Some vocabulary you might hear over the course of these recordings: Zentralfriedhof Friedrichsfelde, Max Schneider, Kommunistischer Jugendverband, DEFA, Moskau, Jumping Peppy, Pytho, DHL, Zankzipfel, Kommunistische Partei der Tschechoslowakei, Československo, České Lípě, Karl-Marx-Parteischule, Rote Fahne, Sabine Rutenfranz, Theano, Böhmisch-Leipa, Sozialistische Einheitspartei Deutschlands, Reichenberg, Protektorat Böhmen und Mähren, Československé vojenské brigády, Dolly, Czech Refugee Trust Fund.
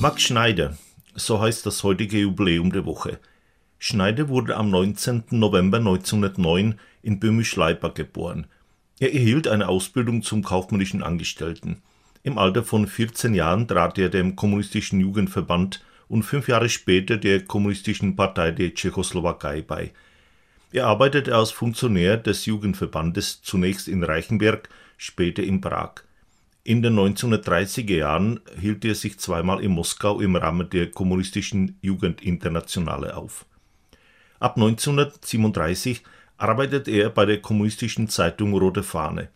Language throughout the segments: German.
Max Schneider, so heißt das heutige Jubiläum der Woche. Schneider wurde am 19. November 1909 in Böhmisch-Leipa geboren. Er erhielt eine Ausbildung zum kaufmännischen Angestellten. Im Alter von 14 Jahren trat er dem Kommunistischen Jugendverband und 5 Jahre später der Kommunistischen Partei der Tschechoslowakei bei. Er arbeitete als Funktionär des Jugendverbandes zunächst in Reichenberg, später in Prag. In den 1930er Jahren hielt er sich zweimal in Moskau im Rahmen der Kommunistischen Jugendinternationale auf. Ab 1937 arbeitete er bei der kommunistischen Zeitung Rote Fahne.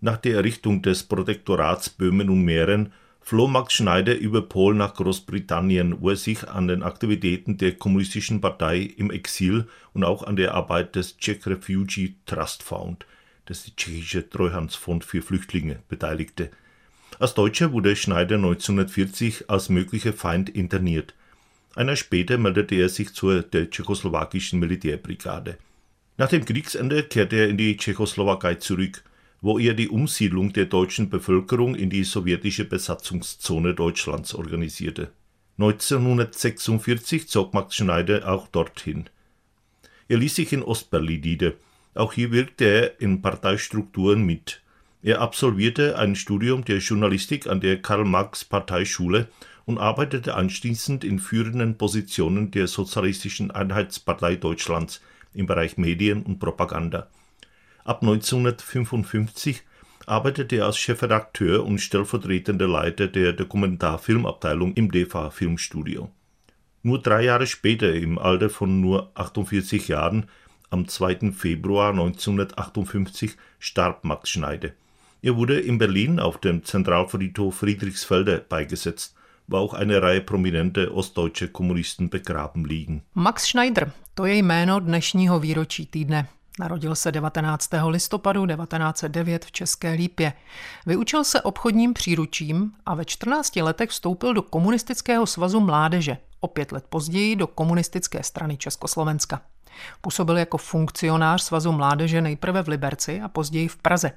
Nach der Errichtung des Protektorats Böhmen und Mähren floh Max Schneider über Polen nach Großbritannien, wo er sich an den Aktivitäten der Kommunistischen Partei im Exil und auch an der Arbeit des Czech Refugee Trust Fund, das die tschechische Treuhandsfonds für Flüchtlinge, beteiligte. Als Deutscher wurde Schneider 1940 als möglicher Feind interniert. Ein Jahr später meldete er sich zur der tschechoslowakischen Militärbrigade. Nach dem Kriegsende kehrte er in die Tschechoslowakei zurück, wo er die Umsiedlung der deutschen Bevölkerung in die sowjetische Besatzungszone Deutschlands organisierte. 1946 zog Max Schneider auch dorthin. Er ließ sich in Ostberlin nieder. Auch hier wirkte er in Parteistrukturen mit. Er absolvierte ein Studium der Journalistik an der Karl-Marx-Parteischule und arbeitete anschließend in führenden Positionen der Sozialistischen Einheitspartei Deutschlands im Bereich Medien und Propaganda. Ab 1955 arbeitete er als Chefredakteur und stellvertretender Leiter der Dokumentarfilmabteilung im DEFA Filmstudio. Nur 3 Jahre später, im Alter von nur 48 Jahren, am 2. Februar 1958 starb Max Schneider. Er wurde in Berlin auf dem Zentralfriedhof Friedrichsfelde beigesetzt, wo auch eine Reihe prominente ostdeutsche Kommunisten begraben liegen. Max Schneider, to je jméno dnešního výročí týdne. Narodil se 19. listopadu 1909 v České Lípě. Vyučil se obchodním příručím a ve 14 letech vstoupil do Komunistického svazu mládeže, o 5 let později do Komunistické strany Československa. Působil jako funkcionář Svazu mládeže nejprve v Liberci a později v Praze.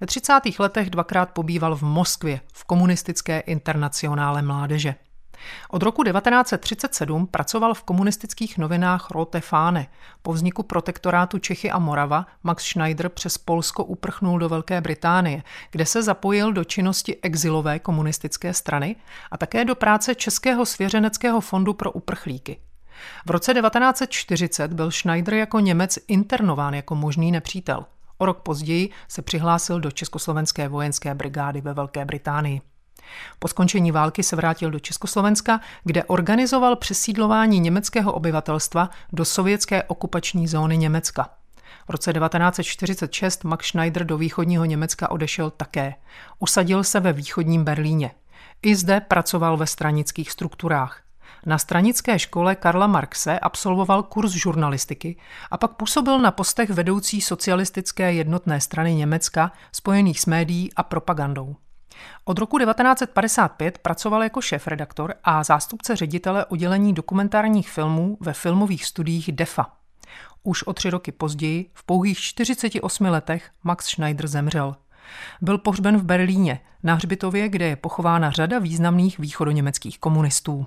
Ve 30. letech 2krát pobýval v Moskvě v Komunistické internacionále mládeže. Od roku 1937 pracoval v komunistických novinách Rote Fahne. Po vzniku protektorátu Čechy a Morava Max Schneider přes Polsko uprchnul do Velké Británie, kde se zapojil do činnosti exilové komunistické strany a také do práce Českého svěřeneckého fondu pro uprchlíky. V roce 1940 byl Schneider jako Němec internován jako možný nepřítel. O rok později se přihlásil do Československé vojenské brigády ve Velké Británii. Po skončení války se vrátil do Československa, kde organizoval přesídlování německého obyvatelstva do sovětské okupační zóny Německa. V roce 1946 Max Schneider do východního Německa odešel také. Usadil se ve východním Berlíně. I zde pracoval ve stranických strukturách. Na stranické škole Karla Marxe absolvoval kurz žurnalistiky a pak působil na postech vedoucí socialistické jednotné strany Německa, spojených s médií a propagandou. Od roku 1955 pracoval jako šéfredaktor a zástupce ředitele oddělení dokumentárních filmů ve filmových studiích DEFA. Už o 3 roky později, v pouhých 48 letech, Max Schneider zemřel. Byl pohřben v Berlíně, na hřbitově, kde je pochována řada významných východoněmeckých komunistů.